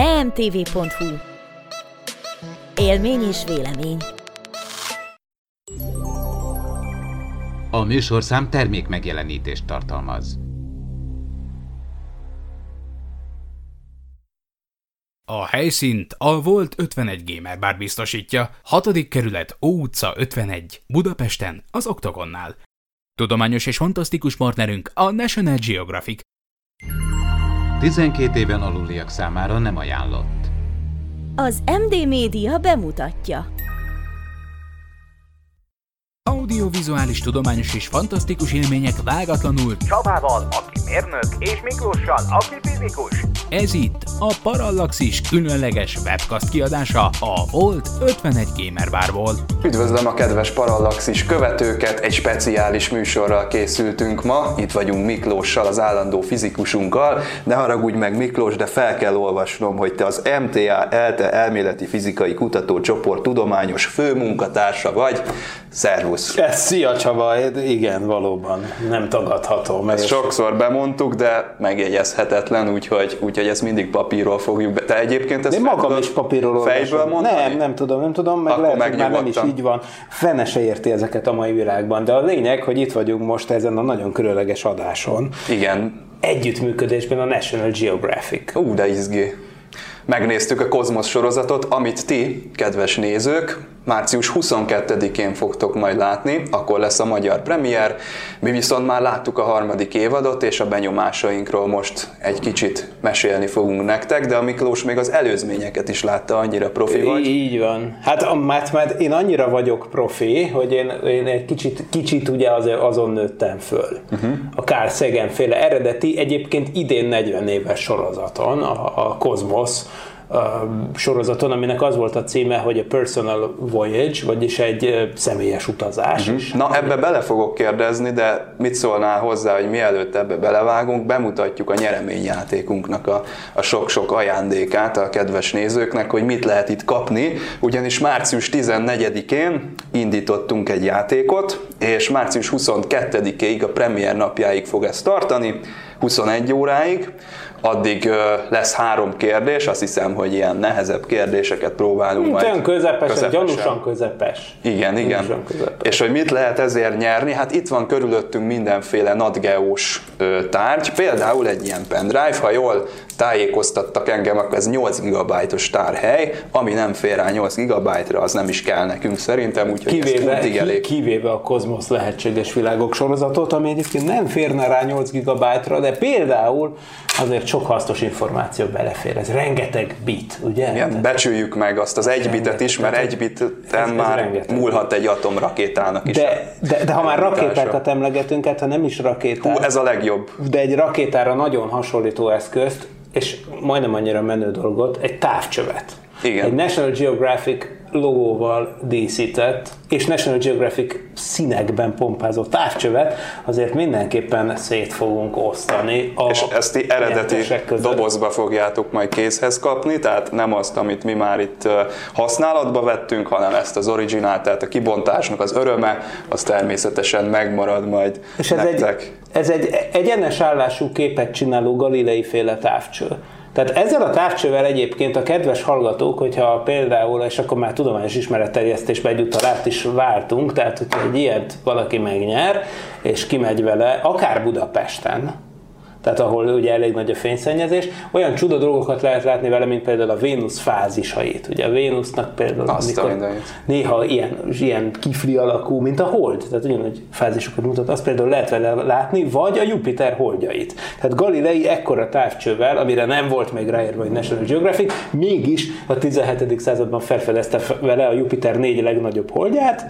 emtv.hu Élmény és vélemény. A műsorszám termék megjelenítést tartalmaz. A helyszínt a Volt 51 Gamer bár biztosítja, 6. kerület, Ó utca 51, Budapesten, az Oktogonnál. Tudományos és fantasztikus partnerünk a National Geographic. 12 éven aluliak számára nem ajánlott. Az MD Media bemutatja. Audiovizuális tudományos és fantasztikus élmények vágatlanul Csabával, aki mérnök, és Miklóssal, aki fizikus. Ez itt a Parallaxis különleges webcast kiadása a Volt 51 Gamer bárból. Üdvözlöm a kedves Parallaxis követőket, egy speciális műsorral készültünk ma. Itt vagyunk Miklóssal, az állandó fizikusunkkal. Ne haragudj meg, Miklós, de fel kell olvasnom, hogy te az MTA ELTE elméleti fizikai kutatócsoport tudományos főmunkatársa vagy. Szervusz! Szia Csaba, igen, valóban nem tagadhatom. Ezt sokszor bemondtuk, de megjegyezhetetlen, úgyhogy ezt mindig papírról fogjuk be. Te egyébként ezt magam is papírról fejből mondani? Nem tudom, meg lehet, hogy már nem is így van. Fene se érti ezeket a mai világban, de a lényeg, hogy itt vagyunk most ezen a nagyon különleges adáson. Igen. Együttműködésben a National Geographic. De izgi. Megnéztük a Kozmosz sorozatot, amit ti, kedves nézők, március 22-én fogtok majd látni, akkor lesz a magyar premier. Mi viszont már láttuk a 3. évadot, és a benyomásainkról most egy kicsit mesélni fogunk nektek, de a Miklós még az előzményeket is látta, annyira profi vagy. Így van. Hát én annyira vagyok profi, hogy én egy kicsit ugye azon nőttem föl. A Carl Sagan féle eredeti, egyébként idén 40 éves sorozaton, a Kozmosz sorozaton, aminek az volt a címe, hogy a personal voyage, vagyis egy személyes utazás. Na, ebbe bele fogok kérdezni, de mit szólnál hozzá, hogy mielőtt ebbe belevágunk, bemutatjuk a nyereményjátékunknak a sok-sok ajándékát a kedves nézőknek, hogy mit lehet itt kapni, ugyanis március 14-én indítottunk egy játékot, és március 22-ig, a premier napjáig fog ezt tartani, 21 óráig. Addig lesz 3 kérdés, azt hiszem, hogy ilyen nehezebb kérdéseket próbálunk majd. Olyan közepesen, gyanúsan közepes. Igen. Gyanúsan közepes. És hogy mit lehet ezért nyerni? Hát itt van körülöttünk mindenféle nadgeós tárgy, például egy ilyen pendrive, ha jól tájékoztattak engem, akkor ez 8 GB-os tárhely, ami nem fér rá 8 GB-ra, az nem is kell nekünk szerintem, úgyhogy kivéve a Kozmosz lehetséges világok sorozatot, ami egyébként nem férne rá 8 GB-ra, de például azért sok hasznos információ belefér, ez rengeteg bit, ugye? Igen, becsüljük meg azt az 1 bitet is, mert 1 biten már rengeteg. Múlhat egy atomrakétának is. De ha már rakétákat emlegetünk, hát ha nem is rakétát. Ez a legjobb. De egy rakétára nagyon hasonlító eszközt, és majdnem annyira menő dolgot, egy távcsövet. Igen. Egy National Geographic logóval díszített, és National Geographic színekben pompázó távcsövet azért mindenképpen szét fogunk osztani. És ezt ti eredeti dobozba fogjátok majd kézhez kapni, tehát nem azt, amit mi már itt használatba vettünk, hanem ezt az originál, tehát a kibontásnak az öröme, az természetesen megmarad majd és nektek. Ez egy egyenes állású képet csináló Galilei féle távcső. Tehát ezzel a távcsővel egyébként a kedves hallgatók, hogyha például, és akkor már tudományos ismeretterjesztésben egyúttal át is váltunk, tehát hogyha egy ilyet valaki megnyer, és kimegy vele, akár Budapesten, tehát ahol ugye elég nagy a fényszennyezés, olyan csuda dolgokat lehet látni vele, mint például a Vénusz fázisait. Ugye a Vénusznak például néha ilyen kifli alakú, mint a Hold, tehát ugyanúgy fázisokat mutat, azt például lehet vele látni, vagy a Jupiter holdjait. Tehát Galilei ekkora távcsővel, amire nem volt még ráérve egy National Geographic, mégis a 17. században felfedezte vele a Jupiter 4 legnagyobb holdját,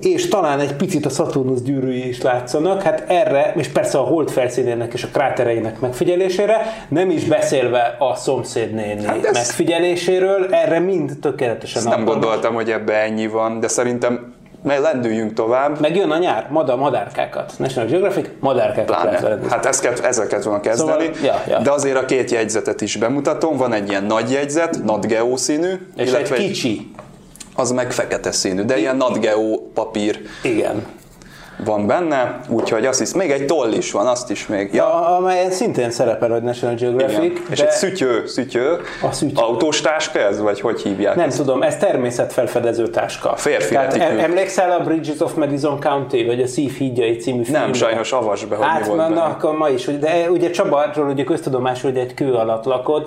és talán egy picit a Szaturnusz gyűrűi is látszanak, hát erre, és persze a Hold felszínének és a tereinek megfigyelésére, nem is beszélve a szomszédnéni megfigyeléséről, erre mind tökéletesen nem gondoltam, hogy ebbe ennyi van, de szerintem lendüljünk tovább. Meg jön a nyár, madárkákat. National Geographic madárkákat lehet. Hát ezeket van kezdeni, szóval, de azért a 2 jegyzetet is bemutatom. Van egy ilyen nagy jegyzet, NatGeo színű. És egy kicsi. Az meg fekete színű, de ilyen NatGeo papír. Igen. van benne, úgyhogy azt hisz, még egy toll is van, azt is még. Ja. Amelyen szintén szerepel, hogy National Geographic. Igen. És egy szütyő, autós táska ez, vagy hogy hívják? Nem ezt? Tudom, ez természetfelfedező táska. Férfi. Emlékszel a Bridges of Madison County, vagy a Szív hídjai című filmben? Nem, sajnos avasd be, hogy mi volt benne. Akkor ma is, de ugye Csabarról ugye köztudomás, hogy egy kő alatt lakott,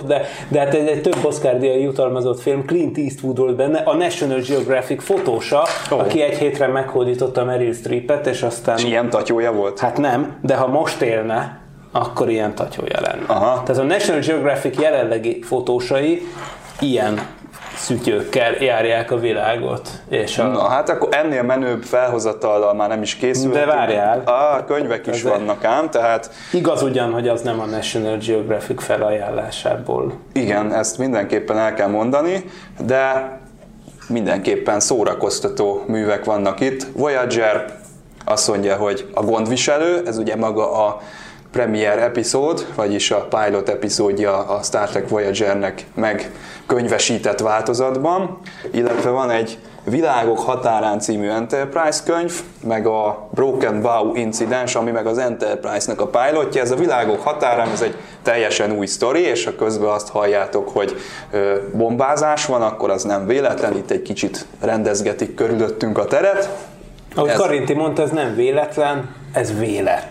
de hát egy több Oscar-díjjal jutalmazott film, Clint Eastwood volt benne, a National Geographic fotósa, aki egy hétre meghódította Meryl Streepet, és aztán... És ilyen tatyója volt? Hát nem, de ha most élne, akkor ilyen tatyója lenne. Aha. Tehát a National Geographic jelenlegi fotósai ilyen szütyőkkel járják a világot. És a... Na, hát akkor ennél menőbb felhozatallal már nem is készülhetünk. De várjál! A könyvek is vannak ám, tehát... Igaz ugyan, hogy az nem a National Geographic felajánlásából. Igen, ezt mindenképpen el kell mondani, de mindenképpen szórakoztató művek vannak itt. Voyager azt mondja, hogy a gondviselő, ez ugye maga a premier epizód, vagyis a pilot epizódja a Star Trek Voyagernek megkönyvesített változatban, illetve van egy Világok határán című Enterprise könyv, meg a Broken Bow incidens, ami meg az Enterprise-nek a pilotja. Ez a Világok határán, ez egy teljesen új sztori, és ha közben azt halljátok, hogy bombázás van, akkor az nem véletlen, itt egy kicsit rendezgetik körülöttünk a teret. Ahogy Karinti mondta, ez nem véletlen, ez vélet.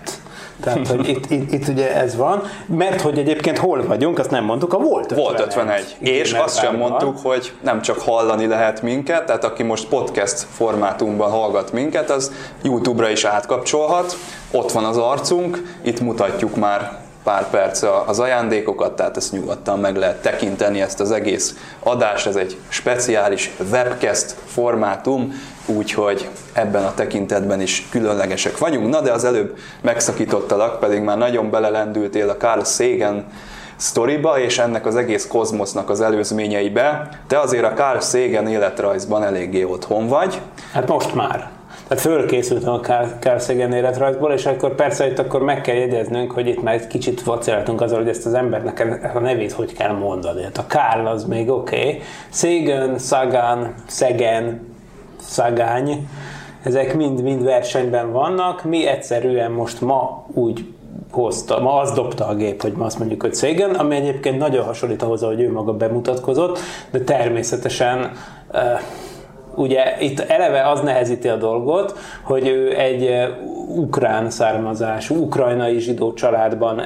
Tehát, hogy itt ugye ez van, mert hogy egyébként hol vagyunk, azt nem mondtuk, a Volt 51. Volt 51. És azt sem mondtuk, hogy nem csak hallani lehet minket, tehát aki most podcast formátumban hallgat minket, az YouTube-ra is átkapcsolhat, ott van az arcunk, itt mutatjuk már pár perc az ajándékokat, tehát ezt nyugodtan meg lehet tekinteni, ezt az egész adást, ez egy speciális webcast formátum, úgyhogy ebben a tekintetben is különlegesek vagyunk. Na de az előbb megszakítottalak, pedig már nagyon belelendültél a Carl Sagan sztoriba, és ennek az egész kozmosznak az előzményeibe. Te azért a Carl Sagan életrajzban eléggé otthon vagy. Hát most már. Tehát fölkészültem a Carl Sagan életrajzból, és akkor persze itt akkor meg kell jegyeznünk, hogy itt már egy kicsit vaciláltunk azzal, hogy ezt az embernek a nevét hogy kell mondani. Hát a Carl az még oké. Sagan, Sagan, Szegen, Szagány, ezek mind-mind versenyben vannak. Mi egyszerűen most ma úgy hozta, ma azt dobta a gép, hogy ma azt mondjuk, hogy Sagan, ami egyébként nagyon hasonlít ahhoz, hogy ő maga bemutatkozott, de természetesen ugye itt eleve az nehezíti a dolgot, hogy ő egy ukrán származású, ukrajnai zsidó családban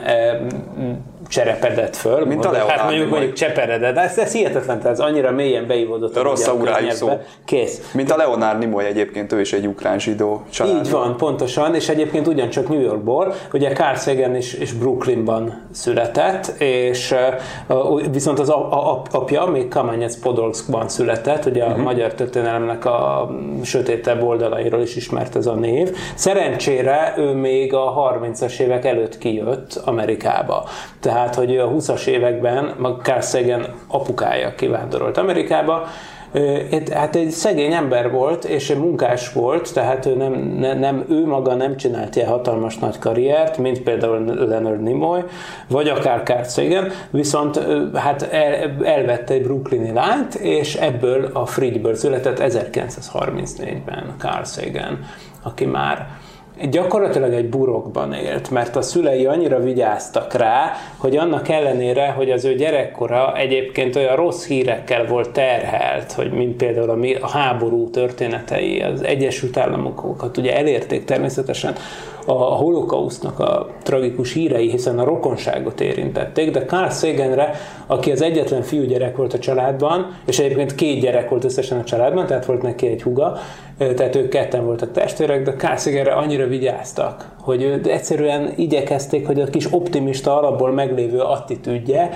cserepedett föl. Mint a Leonardo. Hát mondjuk cseperedett, de ez hihetetlen, tehát ez annyira mélyen beívódott. Rossz a urájú szó. Kész. Mint a Leonard Nimoy egyébként, ő is egy ukrán zsidó család. Így van, pontosan, és egyébként ugyancsak New Yorkból, ugye Carl Sagan is Brooklynban született, és viszont az apja még Kamenec Podolskban született, ugye a magyar történelemnek a sötétebb oldalairól is ismert ez a név. Szerencsére ő még a 30-as évek előtt kijött Amerikába. Tehát, hogy a 20-as években Carl Sagan apukája kivándorolt Amerikába. Hát egy szegény ember volt, és munkás volt, tehát ő, ő maga nem csinált ilyen hatalmas nagy karriert, mint például Leonard Nimoy, vagy akár Carl Sagan, viszont hát elvette egy brooklyni lányt, és ebből a Frigyiből született 1934-ben Carl Sagan, aki már gyakorlatilag egy burokban élt, mert a szülei annyira vigyáztak rá, hogy annak ellenére, hogy az ő gyerekkora egyébként olyan rossz hírekkel volt terhelt, hogy mint például a háború történetei, az Egyesült Államokat ugye elérték természetesen a holokausznak a tragikus hírei, hiszen a rokonságot érintették, de Carl Saganre, aki az egyetlen fiúgyerek volt a családban, és egyébként két gyerek volt összesen a családban, tehát volt neki egy húga, tehát ők ketten voltak testvérek, de Carl Saganre annyira vigyáztak, hogy egyszerűen igyekezték, hogy a kis optimista alapból meglévő attitűdje,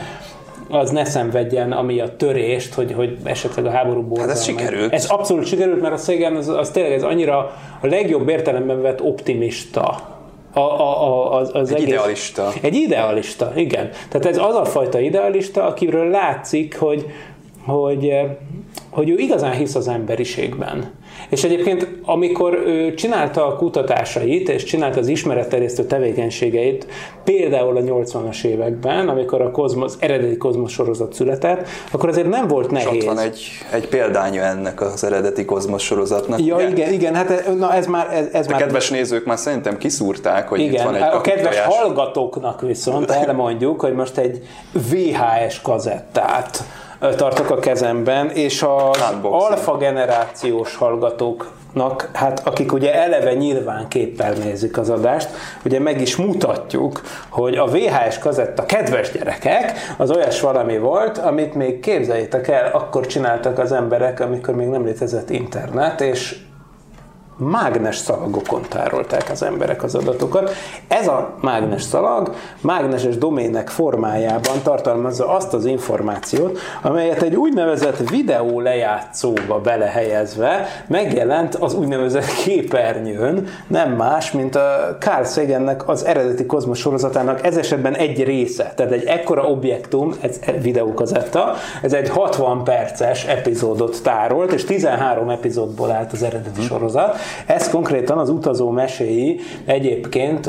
az ne szenvedjen, ami a törést, hogy esetleg a háború borzalma. Hát ez sikerült. Ez abszolút sikerült, mert a Sagan az tényleg ez annyira a legjobb értelemben vett optimista. Idealista. Egy idealista, igen. Tehát ez az a fajta idealista, akiről látszik, hogy hogy ő igazán hisz az emberiségben. És egyébként, amikor ő csinálta a kutatásait, és csinálta az ismeretterjesztő tevékenységeit, például a 80-as években, amikor a Kozmosz, eredeti Kozmosz sorozat született, akkor azért nem volt nehéz. És ott van egy példánya ennek az eredeti Kozmosz sorozatnak. Ja, igen, hát na ez már... A kedves nézők már szerintem kiszúrták, hogy igen, itt van egy a kedves tojás. Hallgatóknak viszont elmondjuk, hogy most egy VHS kazettát tartok a kezemben, és az alfa generációs hallgatóknak, hát akik ugye eleve nyilván képpel nézik az adást, ugye meg is mutatjuk, hogy a VHS kazetta, kedves gyerekek, az olyas valami volt, amit még képzeljétek el, akkor csináltak az emberek, amikor még nem létezett internet, és mágnes szalagokon tárolták az emberek az adatokat. Ez a mágnes szalag mágneses domének formájában tartalmazza azt az információt, amelyet egy úgynevezett videó lejátszóba belehelyezve megjelent az úgynevezett képernyőn, nem más, mint a Carl Sagannek az eredeti Kozmosz sorozatának ez esetben egy része. Tehát egy ekkora objektum, ez videókazetta, ez egy 60 perces epizódot tárolt, és 13 epizódból állt az eredeti sorozat. Ez konkrétan az Utazó meséi egyébként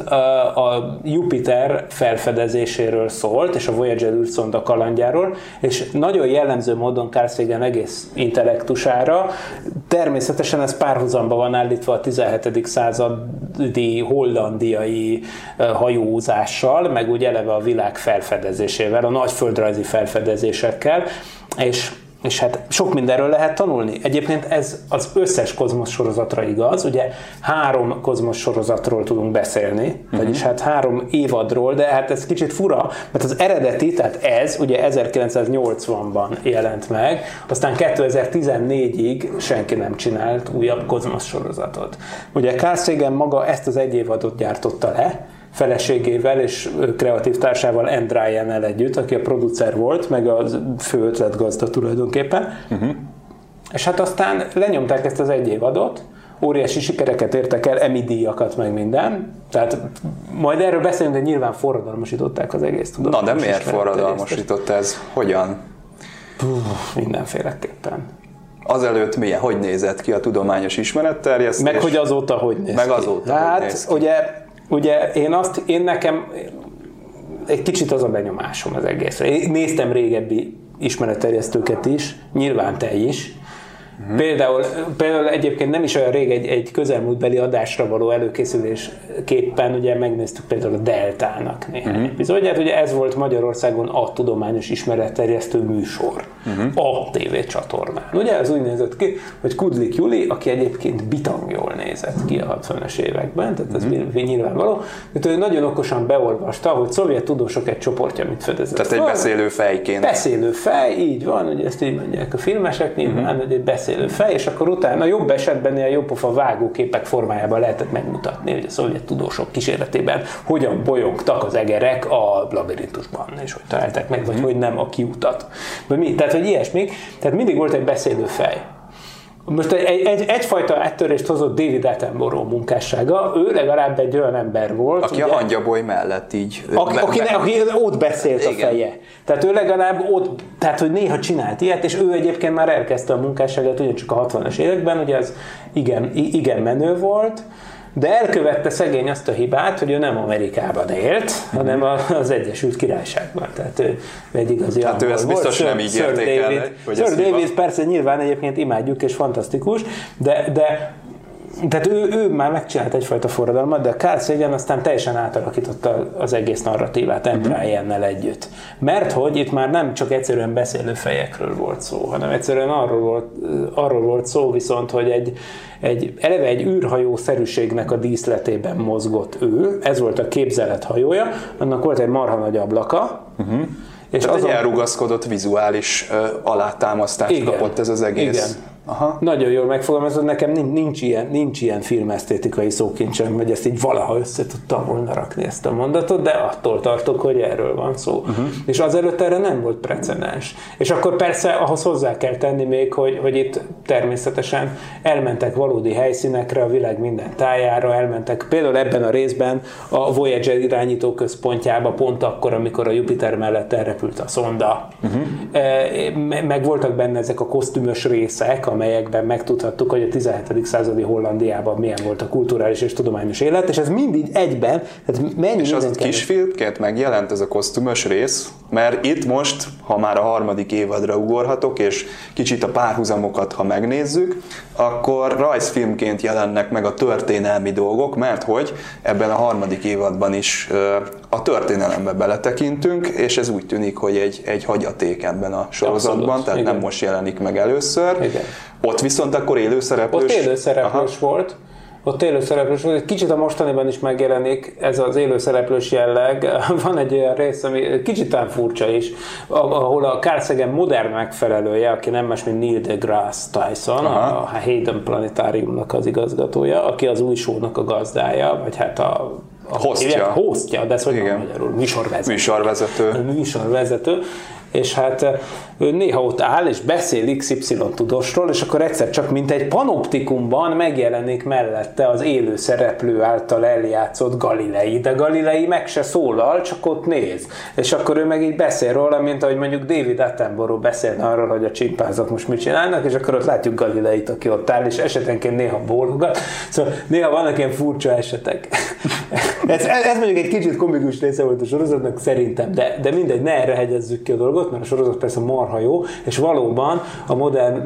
a Jupiter felfedezéséről szólt, és a Voyager űrszonda kalandjáról, és nagyon jellemző módon Carl Sagan egész intellektusára. Természetesen ez párhuzamban van állítva a 17. századi hollandiai hajózással, meg úgy eleve a világ felfedezésével, a nagy földrajzi felfedezésekkel, és hát sok mindenről lehet tanulni. Egyébként ez az összes Kozmosz sorozatra igaz, ugye 3 Kozmosz sorozatról tudunk beszélni, vagyis hát 3 évadról, de hát ez kicsit fura, mert az eredeti, tehát ez ugye 1980-ban jelent meg, aztán 2014-ig senki nem csinált újabb Kozmosz sorozatot. Ugye Carl Sagan maga ezt az egy évadot gyártotta le, feleségével és kreatív társával Ann Druyan-nel együtt, aki a producer volt, meg a fő ötletgazda tulajdonképpen. És hát aztán lenyomták ezt az egy évadot, óriási sikereket értek el, Emmy díjakat, meg minden. Tehát majd erről beszélünk, de nyilván forradalmasították az egész tudományt. Na de miért forradalmasított ez? Hogyan? Mindenféleképpen. Azelőtt milyen? Hogy nézett ki a tudományos ismeretterjesztés? Meg hogy azóta hogy néz meg ki? Azóta hát, hogy néz ki? Ugye én nekem egy kicsit az a benyomásom az egészre. Én néztem régebbi ismeretterjesztőket is, nyilván te is. Például egyébként nem is olyan rég egy közelmúltbeli adásra való előkészülésképpen ugye megnéztük például a Deltának néhány epizódját. Ugye ez volt Magyarországon a Tudományos Ismeretterjesztő műsor a tévécsatornán. Ugye ez úgy nézett ki, hogy Kudlik Juli, aki egyébként bitangjól nézett ki a 60-as években, tehát ez nyilvánvaló, mert ő nagyon okosan beolvasta, hogy szovjet tudósok egy csoportja mit fedezett. Tehát egy beszélő fejként. Beszélő fej, így van, ugye ezt így mondják a filmesek, nyilván, hogy egy beszélő fej, és akkor utána jobb esetben ilyen jópofa vágóképek formájában lehetett megmutatni, hogy a szovjet tudósok kísérletében hogyan bolyogtak az egerek a labirintusban, és hogy találták meg, vagy hogy nem a kiutat. Tehát, hogy ilyesmi, tehát mindig volt egy beszélő fej. Most egyfajta áttörést hozott David Attenborough munkássága, ő legalább egy olyan ember volt. Aki ugye, a hangyaboly mellett így. Aki ott beszélt a feje. Tehát ő legalább ott, tehát hogy néha csinált ilyet, és ő egyébként már elkezdte a munkásságát ugyancsak a 60-as években, ugye az igen menő volt, de elkövette szegény azt a hibát, hogy ő nem Amerikában élt, hanem az Egyesült Királyságban. Tehát ő egy igazi angol volt. Ő ezt biztos nem így értékelne. Sir David persze nyilván egyébként imádjuk, és fantasztikus, de tehát ő már megcsinált egyfajta forradalmat, de Carl Sagan aztán teljesen átalakította az egész narratívát Ann Druyan-nel együtt. Mert hogy itt már nem csak egyszerűen beszélő fejekről volt szó, hanem egyszerűen arról volt szó viszont, hogy eleve egy űrhajószerűségnek a díszletében mozgott ő, ez volt a képzelet hajója, annak volt egy marha nagy ablaka, és tehát azon elrugaszkodott vizuális alátámasztást kapott ez az egész. Igen. Aha. Nagyon jól megfogalmazod, nekem nincs ilyen filmesztétikai szókincsem, hogy ezt így valaha össze tudtam volna rakni ezt a mondatot, de attól tartok, hogy erről van szó. Uh-huh. És azelőtt erre nem volt precedens. És akkor persze ahhoz hozzá kell tenni még, hogy itt természetesen elmentek valódi helyszínekre, a világ minden tájára, elmentek például ebben a részben a Voyager irányító központjába pont akkor, amikor a Jupiter mellett elrepült a szonda. Uh-huh. Meg voltak benne ezek a kosztümös részek, amelyekben megtudhattuk, hogy a 17. századi Hollandiában milyen volt a kulturális és tudományos élet, és ez mindig egyben, tehát mennyi. És az kisfilmként megjelent ez a kosztümös rész, mert itt most, ha már a harmadik évadra ugorhatok, és kicsit a párhuzamokat, ha megnézzük, akkor rajzfilmként jelennek meg a történelmi dolgok, mert hogy ebben a harmadik évadban is a történelembe beletekintünk, és ez úgy tűnik, hogy egy hagyaték ebben a sorozatban, abszolút, tehát igen. Nem most jelenik meg először. Igen. Ott viszont akkor élőszereplős. Ott élőszereplős volt. Ott élőszereplős volt, egy kicsit a mostaniban is megjelenik ez az élőszereplős jelleg. Van egy olyan rész, ami kicsit talán furcsa is, ahol a Carl Sagan modern megfelelője, aki nem más, mint Neil deGrasse Tyson, aha. A Hayden Planetariumnak az igazgatója, aki az új show-nak a gazdája, vagy hát a hostja, de ez hogy van magyarul? Műsorvezető. És hát ő néha ott áll és beszél XY tudósról, és akkor egyszer csak mint egy panoptikumban megjelenik mellette az élő szereplő által eljátszott Galilei, de Galilei meg se szólal, csak ott néz. És akkor ő meg így beszél róla, mint ahogy mondjuk David Attenborough beszélne arról, hogy a csimpánzok most mit csinálnak, és akkor ott látjuk Galileit, aki ott áll, és esetenként néha bólogat. Szóval néha vannak ilyen furcsa esetek. ez mondjuk egy kicsit komikus része volt a sorozatnak szerintem, de mindegy, ne erre hegyezzük ki a dolgot, mert a sorozat persze marha jó, és valóban a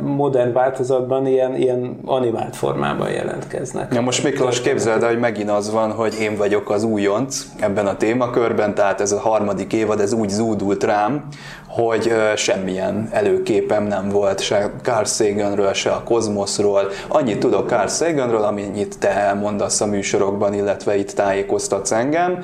modern változatban ilyen animált formában jelentkeznek. Ja, most Miklós, képzeld el, hogy megint az van, hogy én vagyok az újonc ebben a témakörben, tehát ez a harmadik évad, ez úgy zúdult rám, hogy semmilyen előképem nem volt se Carl Saganről, se a Kozmoszról. Annyit tudok Carl Saganről, amennyit te elmondasz a műsorokban, illetve itt tájékoztatsz engem.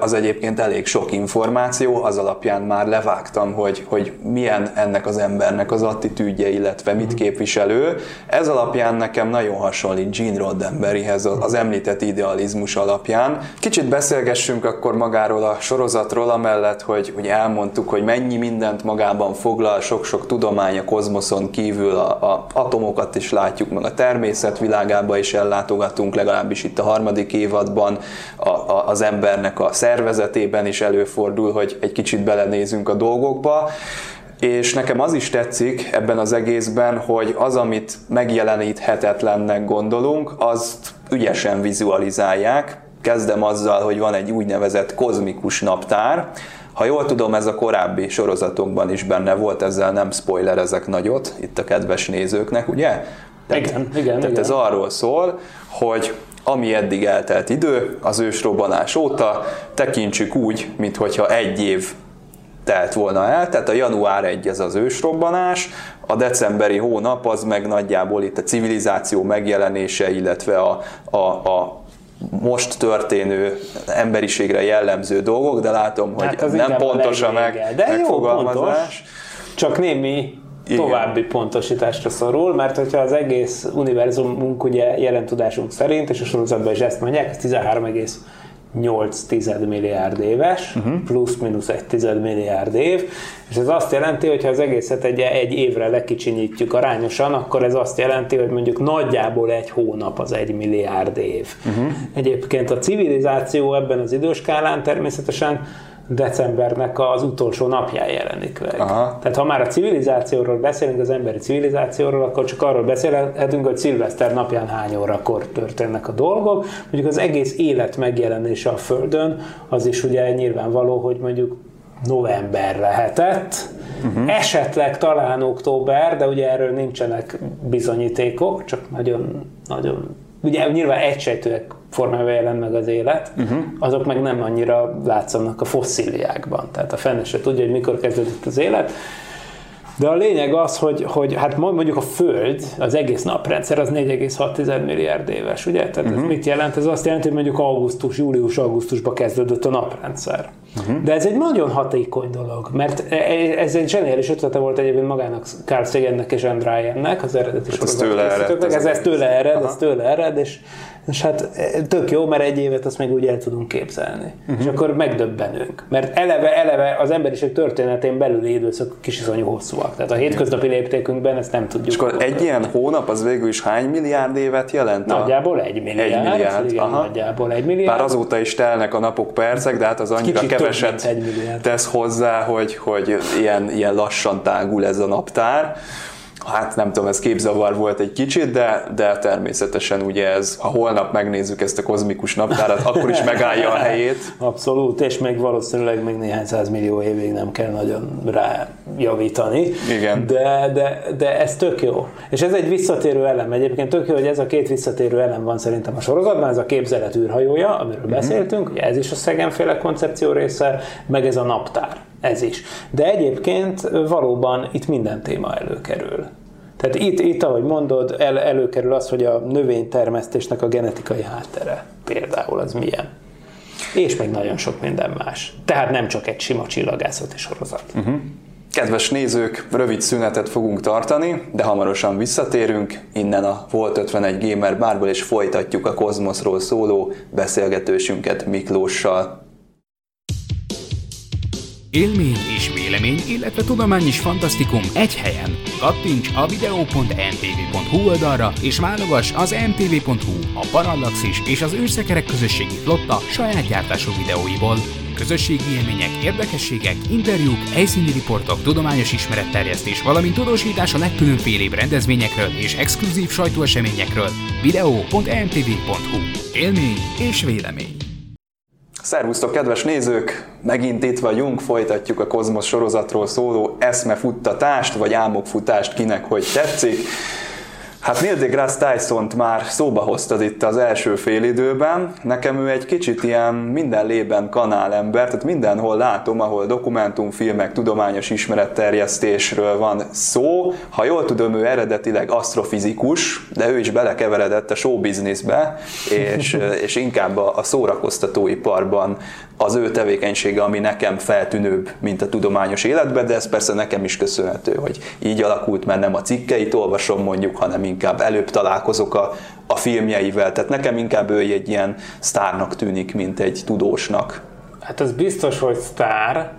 Az egyébként elég sok információ, az alapján már levágtam, hogy milyen ennek az embernek az attitűdje, illetve mit képviselő. Ez alapján nekem nagyon hasonlít Gene Roddenberryhez az említett idealizmus alapján. Kicsit beszélgessünk akkor magáról a sorozatról, amellett, hogy elmondtuk, hogy mennyi mindent magában foglal, sok-sok tudomány a kozmoszon kívül, a atomokat is látjuk, meg a természet világába is ellátogatunk, legalábbis itt a harmadik évadban az embernek a szervezetében is előfordul, hogy egy kicsit belenézünk a dolgokba, és nekem az is tetszik ebben az egészben, hogy az, amit megjeleníthetetlennek gondolunk, azt ügyesen vizualizálják. Kezdem azzal, hogy van egy úgynevezett kozmikus naptár. Ha jól tudom, ez a korábbi sorozatokban is benne volt, ezzel nem spoilerezek nagyot itt a kedves nézőknek, ugye? Igen. Ez arról szól, hogy ami eddig eltelt idő, az ősrobbanás óta, tekintsük úgy, minthogyha egy év telt volna el, tehát a január 1 ez az ősrobbanás, a decemberi hónap az meg nagyjából itt a civilizáció megjelenése, illetve a most történő emberiségre jellemző dolgok, de látom, hogy hát nem pontos a megfogalmazás. Csak némi további pontosításra szorul, mert hogyha az egész univerzumunk ugye jelen tudásunk szerint, és a sorozatban is ezt mondják, ez 13,8 milliárd éves, plusz-minusz 1 milliárd év, és ez azt jelenti, hogy ha az egészet egy évre lekicsinyítjük arányosan, akkor ez azt jelenti, hogy mondjuk nagyjából egy hónap az 1 milliárd év. Uh-huh. Egyébként a civilizáció ebben az időskálán természetesen decembernek az utolsó napján jelenik meg. Aha. Tehát ha már a civilizációról beszélünk, az emberi civilizációról, akkor csak arról beszélhetünk, hogy szilveszter napján hány órakor történnek a dolgok. Mondjuk az egész élet megjelenése a Földön, az is ugye nyilvánvaló, hogy mondjuk november lehetett, esetleg talán október, de ugye erről nincsenek bizonyítékok, csak nagyon ugye nyilván egysejtőek formában jelent meg az élet, azok meg nem annyira látszanak a fosszíliákban. Tehát a fene se tudja, hogy mikor kezdődött az élet. De a lényeg az, hogy hát mondjuk a Föld, az egész naprendszer az 4,6 milliárd éves, ugye? Tehát ez mit jelent? Ez azt jelenti, hogy mondjuk augusztus, július-augusztusban kezdődött a naprendszer. De ez egy nagyon hatékony dolog, mert ez egy zseniális ötlete volt egyébként magának Carl Sagannek és Ann Druyannek, az eredeti sorozatkészítőknek, ez tőle ered, és hát tök jó, mert egy évet azt még úgy el tudunk képzelni. És akkor megdöbbenünk, mert eleve az emberiség történetén belüli időszak kisiszonyú hosszúak, tehát a hétköznapi léptékünkben ezt nem tudjuk. És akkor egy ilyen hónap az végül is hány milliárd évet jelent? Nagyjából 1 milliárd. Igen, nagyjából 1 milliárd. Bár azóta is telnek a napok, percek, de hát az annyira keveset tesz hozzá, hogy ilyen lassan tágul ez a naptár. Hát nem tudom, ez képzavar volt egy kicsit, de természetesen ugye ez, ha holnap megnézzük ezt a kozmikus naptárat, akkor is megállja a helyét. Abszolút, és még valószínűleg még néhány 100 millió évig nem kell nagyon rájavítani. Igen. De ez tök jó. És ez egy visszatérő elem. Egyébként tök jó, hogy ez a két visszatérő elem van szerintem a sorozatban, ez a képzelet űrhajója, amiről beszéltünk, ugye ez is a Sagan-féle koncepció része, meg ez a naptár. Ez is. De egyébként valóban itt minden téma előkerül. Tehát itt ahogy mondod, előkerül az, hogy a növénytermesztésnek a genetikai háttere például az milyen. És még nagyon sok minden más. Tehát nem csak egy sima csillagászati sorozat. Kedves nézők, rövid szünetet fogunk tartani, de hamarosan visszatérünk innen a Volt 51 Gamer bárból, és folytatjuk a Kozmoszról szóló beszélgetősünket Miklóssal. Élmény és vélemény, illetve tudomány is fantasztikum egy helyen. Kattints a video.mtv.hu oldalra és válogass az mtv.hu, a Parallaxis és az űrszekerek közösségi flotta saját gyártású videóiból. Közösségi élmények, érdekességek, interjúk, helyszíni riportok, tudományos ismeretterjesztés, valamint tudósítás a legkülönfélébb rendezvényekről és exkluzív sajtóeseményekről. Video.mtv.hu. Élmény és vélemény. Szervusztok, kedves nézők! Megint itt vagyunk, folytatjuk a Kozmosz sorozatról szóló eszmefuttatást, vagy álmokfutást, kinek hogy tetszik. Hát Neil deGrasse Tysont már szóba hoztad itt az első fél időben. Nekem ő egy kicsit ilyen minden lében kanálember, tehát mindenhol látom, ahol dokumentumfilmek, tudományos ismeretterjesztésről van szó. Ha jól tudom, ő eredetileg asztrofizikus, de ő is belekeveredett a showbizniszbe, és inkább a szórakoztatóiparban az ő tevékenysége, ami nekem feltűnőbb, mint a tudományos életben, de ez persze nekem is köszönhető, hogy így alakult, mert nem a cikkeit olvasom mondjuk, hanem inkább előbb találkozok a filmjeivel. Tehát nekem inkább ő egy ilyen sztárnak tűnik, mint egy tudósnak. Hát az biztos, hogy sztár.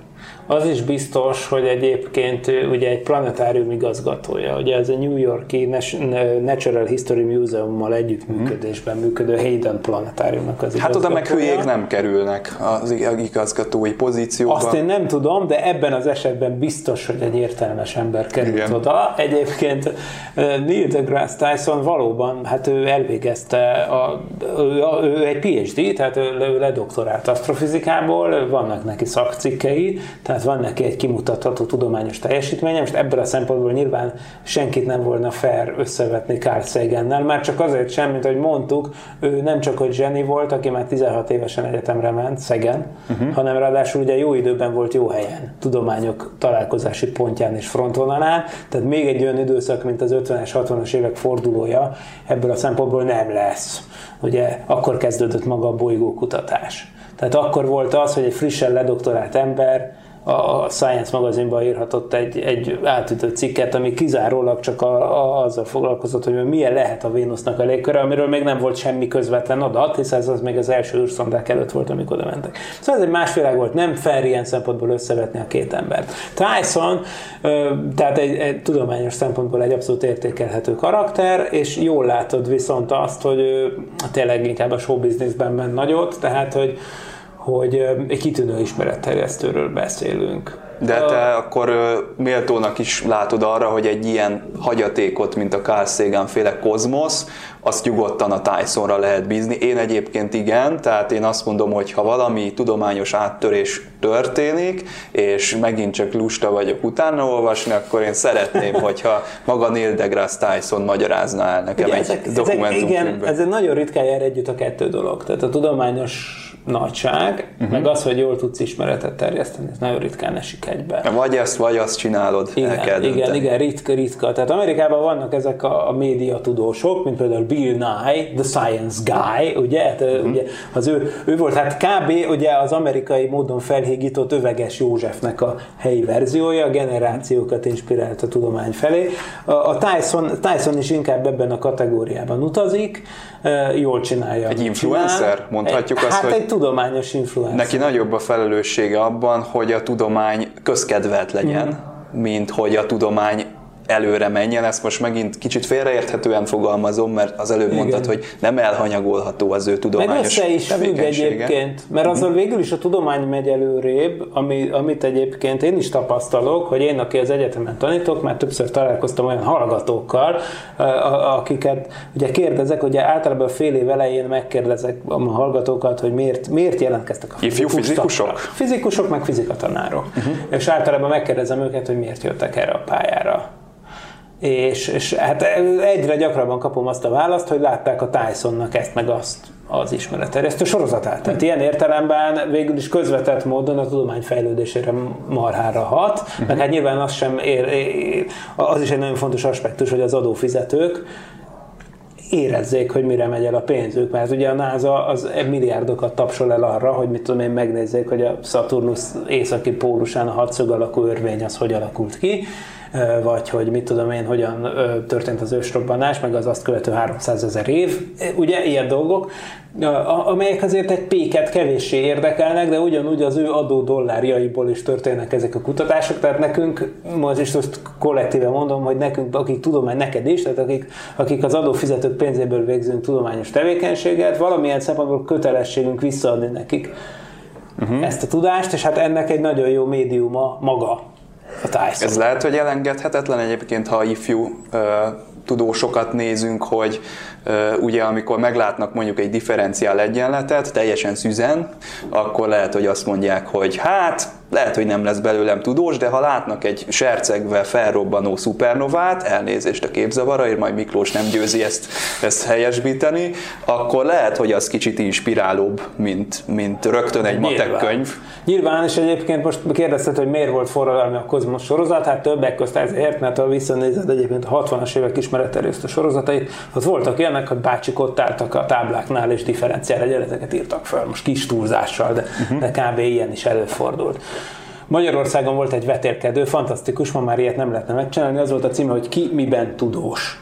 Az is biztos, hogy egyébként ugye egy planetárium igazgatója, ugye ez a New Yorki Natural History Museummal együttműködésben működő Hayden Planetáriumnak az igazgatója. Hát oda meg hülyék nem kerülnek az igazgatói pozícióba. Azt én nem tudom, de ebben az esetben biztos, hogy egy értelmes ember került oda. Egyébként Neil deGrasse Tyson valóban, hát ő elvégezte, ő egy PhD, tehát ő ledoktorált asztrofizikából, vannak neki szakcikkei, tehát van neki egy kimutatható tudományos teljesítménye, most ebből a szempontból nyilván senkit nem volna fair összevetni Carl Sagannel, már csak azért sem, mint ahogy mondtuk, ő nem csak hogy zseni volt, aki már 16 évesen egyetemre ment, Sagan, hanem ráadásul ugye jó időben volt jó helyen, tudományok találkozási pontján és frontvonalán, tehát még egy olyan időszak, mint az 50-es, 60-as évek fordulója, ebből a szempontból nem lesz. Ugye akkor kezdődött maga a bolygókutatás. Tehát akkor volt az, hogy egy frissen ledoktorált ember a Science magazinban írhatott egy átütő cikket, ami kizárólag csak azzal foglalkozott, hogy milyen lehet a Vénusznak a légköre, amiről még nem volt semmi közvetlen adat, hiszen ez az még az első űrszondák előtt volt, amikor oda mentek. Szóval ez egy más világ volt, nem fair ilyen szempontból összevetni a két embert. Tyson, tehát egy tudományos szempontból egy abszolút értékelhető karakter, és jól látod viszont azt, hogy ő tényleg inkább a showbizniszben ment nagyot, tehát hogy egy kitűnő ismeretterjesztőről beszélünk. De te akkor méltónak is látod arra, hogy egy ilyen hagyatékot, mint a Carl Sagan-féle Kozmosz, azt nyugodtan a Tysonra lehet bízni. Én egyébként igen, tehát én azt mondom, hogy ha valami tudományos áttörés történik, és megint csak lusta vagyok utána olvasni, akkor én szeretném, hogyha maga Neil deGrasse Tyson magyarázna el nekem egy dokumentumfilmben. Igen, ez egy nagyon ritkán jár együtt a kettő dolog. Tehát a tudományos nagyság, meg az, hogy jól tudsz ismeretet terjeszteni, ez nagyon ritkán esik egybe. Vagy azt csinálod, el kell dönteni. Igen, ritka. Tehát Amerikában vannak ezek a médiatudósok, mint például Bill Nye, the science guy, ugye? Hát, ugye az ő volt, hát kb. Ugye az amerikai módon felhígított Öveges Józsefnek a helyi verziója, generációkat inspirált a tudomány felé. A Tyson is inkább ebben a kategóriában utazik, jól csinálja. Egy influencer? Csinál. Mondhatjuk azt, hogy... egy tudományos influencer. Neki nagyobb a felelőssége abban, hogy a tudomány közkedvelt legyen, mint hogy a tudomány előre menjen. Ezt most megint kicsit félreérthetően fogalmazom, mert az előbb mondtad, hogy nem elhanyagolható az ő tudományos tevékenysége. Meg össze is függ egyébként, mert azzal végül is a tudomány megy előrébb, amit egyébként én is tapasztalok, hogy én, aki az egyetemen tanítok, már többször találkoztam olyan hallgatókkal, akiket ugye kérdezek, ugye általában fél év elején megkérdezek a hallgatókat, hogy miért jelentkeztek a fizikusok? Fizikusok meg fizikatanárok. És általában megkérdezem őket, hogy miért jöttek erre a pályára. És hát egyre gyakrabban kapom azt a választ, hogy látták a Tysonnak ezt meg azt az ismeretterjesztő sorozatát. Tehát ilyen értelemben végül is közvetett módon a tudomány fejlődésére marhára hat, meg hát nyilván az sem az is egy nagyon fontos aspektus, hogy az adófizetők érezzék, hogy mire megy el a pénzük, mert ugye a NASA az milliárdokat tapsol el arra, hogy mit tudom én, megnézzék, hogy a Szaturnusz északi pólusán a hatszög alakú örvény az hogy alakult ki, vagy hogy mit tudom én, hogyan történt az ősrobbanás, meg az azt követő 300 000 év, ugye ilyen dolgok, amelyek azért egy péket kevéssé érdekelnek, de ugyanúgy az ő adó dollárjaiból is történnek ezek a kutatások, tehát nekünk, most is azt kollektíve mondom, hogy nekünk, akik tudomány, neked is, tehát akik az adófizetők pénzéből végzünk tudományos tevékenységet, valamilyen szempontból kötelességünk visszaadni nekik ezt a tudást, és hát ennek egy nagyon jó médiuma maga. Ez lehet, hogy elengedhetetlen egyébként, ha ifjú tudósokat nézünk, hogy ugye amikor meglátnak mondjuk egy differenciál egyenletet, teljesen szüzen, akkor lehet, hogy azt mondják, hogy hát lehet, hogy nem lesz belőlem tudós, de ha látnak egy sercegve felrobbanó szupernovát, elnézést a képzavaraért, majd Miklós nem győzi ezt helyesbíteni, akkor lehet, hogy az kicsit inspirálóbb, mint rögtön egy matek könyv. Nyilván, és egyébként most kérdezted, hogy miért volt forradalmi a Kozmosz sorozat, hát többek közt ezért, mert ha visszanézed egyébként a 60-as évek ismeretterjesztő sorozatait, az voltak ilyenek, hogy bácsik ott álltak a tábláknál és differenciál egyenleteket írtak fel, most kis túlzással, de kb. Ilyen is előfordult. Magyarországon volt egy vetélkedő, fantasztikus, ma már ilyet nem lehetne megcsinálni, az volt a címe, hogy ki miben tudós.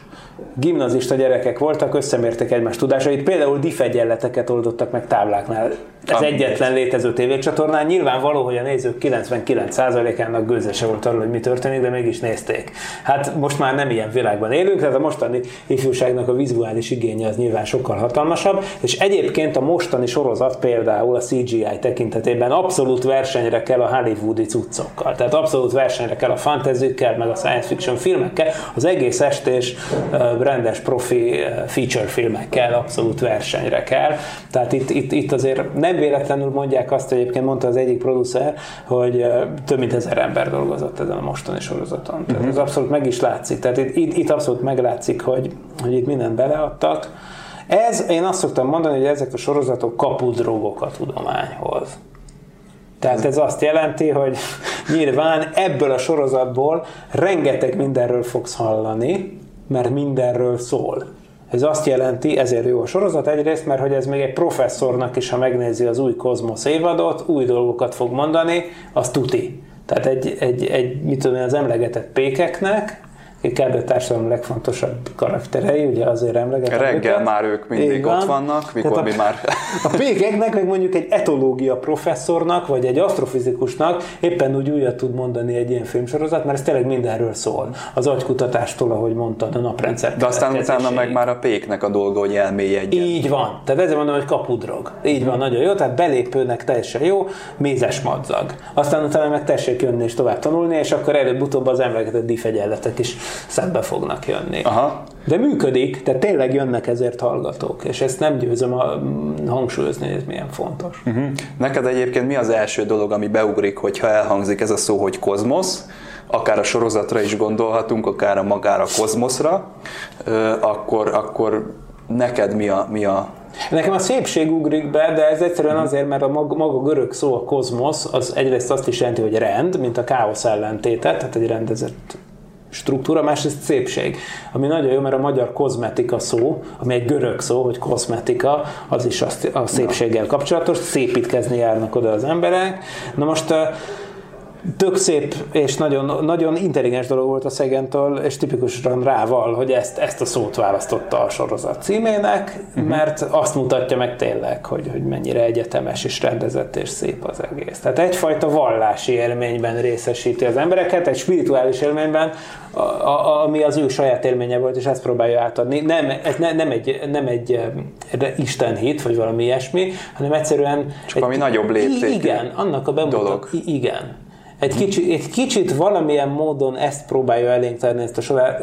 Gimnazista gyerekek voltak, összemérték egymás tudásait, például diffegyenleteket oldottak meg tábláknál. Ez egyetlen létező tévécsatornán, nyilvánvaló, hogy a nézők 99%-ának gőze se volt arról, hogy mi történik, de mégis nézték. Hát most már nem ilyen világban élünk, tehát a mostani ifjúságnak a vizuális igénye az nyilván sokkal hatalmasabb, és egyébként a mostani sorozat például a CGI tekintetében abszolút versenyre kell a hollywoodi cuccokkal, tehát abszolút versenyre kell a fantasyekkel, meg a science fiction filmekkel, az egész estés rendes profi feature filmekkel abszolút versenyre kell. Tehát itt azért nem véletlenül mondják azt, egyébként mondta az egyik producer, hogy több mint 1000 ember dolgozott ezen a mostani sorozaton. Tehát ez abszolút meg is látszik. Tehát itt abszolút meglátszik, hogy itt mindent beleadtak. Én azt szoktam mondani, hogy ezek a sorozatok kapudrógok a tudományhoz. Tehát ez azt jelenti, hogy nyilván ebből a sorozatból rengeteg mindenről fogsz hallani, mert mindenről szól. Ez azt jelenti, ezért jó a sorozat egyrészt, mert hogy ez még egy professzornak is, ha megnézi az új Kozmosz évadot, új dolgokat fog mondani, az tuti. Tehát mit tudom én, az emlegetett pékeknek, kb. A társadalom legfontosabb karakterei, ugye azért emlegetem reggel őket. Már ők mindig ott vannak, mikor mi már... A pékeknek, meg mondjuk egy etológia professzornak, vagy egy asztrofizikusnak éppen úgy újat tud mondani egy ilyen filmsorozat, mert ez tényleg mindenről szól. Az agykutatástól, ahogy mondtad, a naprendszer. De aztán utána meg már a péknek a dolga, hogy elmélyedjen. Így van. Tehát ezért mondom, hogy kapudrog. Így van, nagyon jó. Tehát belépőnek teljesen jó, mézes madzag. Aztán utána meg tessék jönni és tovább tanulni, és akkor előbb-utóbb az emlegetett diffegyenletek is szembe fognak jönni. Aha. De működik, tehát tényleg jönnek ezért hallgatók, és ezt nem győzöm hangsúlyozni, ez milyen fontos. Neked egyébként mi az első dolog, ami beugrik, hogyha elhangzik ez a szó, hogy Kozmosz, akár a sorozatra is gondolhatunk, akár magára a Kozmoszra, akkor neked mi a Nekem a szépség ugrik be, de ez egyszerűen azért, mert a maga görög szó, a kozmosz, az egyrészt azt is jelenti, hogy rend, mint a káosz ellentéte, tehát egy rendezett struktúra, másrészt szépség. Ami nagyon jó, mert a magyar kozmetika szó, ami egy görög szó, hogy kozmetika, az is a szépséggel kapcsolatos, szépítkezni járnak oda az emberek. Na most tök szép és nagyon, nagyon intelligens dolog volt a Sagantól, és tipikusan rával, hogy ezt a szót választotta a sorozat címének, mert azt mutatja meg tényleg, hogy mennyire egyetemes és rendezett és szép az egész. Tehát egyfajta vallási élményben részesíti az embereket, egy spirituális élményben, ami az ő saját élménye volt, és ezt próbálja átadni. Nem egy istenhit, vagy valami ilyesmi, hanem egyszerűen... Csak egy, ami nagyobb létszékű. Igen, annak a bemutató. Igen. Egy kicsit valamilyen módon ezt próbálja elénk tenni, ezt a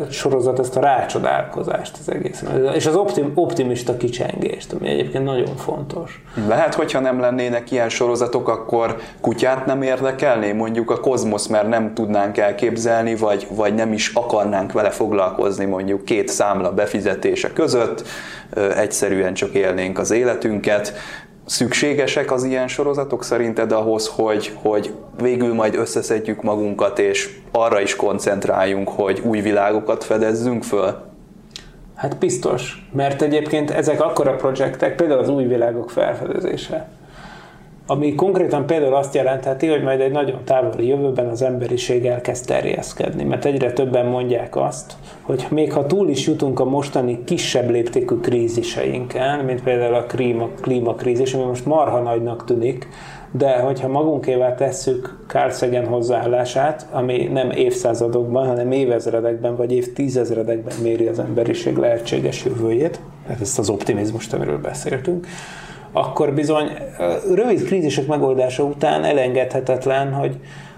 sorozat, ezt a rácsodálkozást az egészen. És az optimista kicsengést, ami egyébként nagyon fontos. Lehet, hogyha nem lennének ilyen sorozatok, akkor kutyát nem érdekelné, mondjuk a kozmosz, mert nem tudnánk elképzelni, vagy nem is akarnánk vele foglalkozni mondjuk 2 számla befizetése között, egyszerűen csak élnénk az életünket. Szükségesek az ilyen sorozatok szerinted ahhoz, hogy végül majd összeszedjük magunkat, és arra is koncentráljunk, hogy új világokat fedezzünk föl? Hát biztos, mert egyébként ezek akkora projektek, például az új világok felfedezése, ami konkrétan például azt jelentheti, hogy majd egy nagyon távoli jövőben az emberiség elkezd terjeszkedni, mert egyre többen mondják azt, hogy még ha túl is jutunk a mostani kisebb léptékű kríziseinken, mint például a klímakrízis, ami most marha nagynak tűnik, de hogyha magunkévá tesszük Carl Sagan hozzáállását, ami nem évszázadokban, hanem évezredekben vagy évtizedekben méri az emberiség lehetséges jövőjét, tehát ezt az optimizmust, amiről beszéltünk, akkor bizony rövid krízisek megoldása után elengedhetetlen,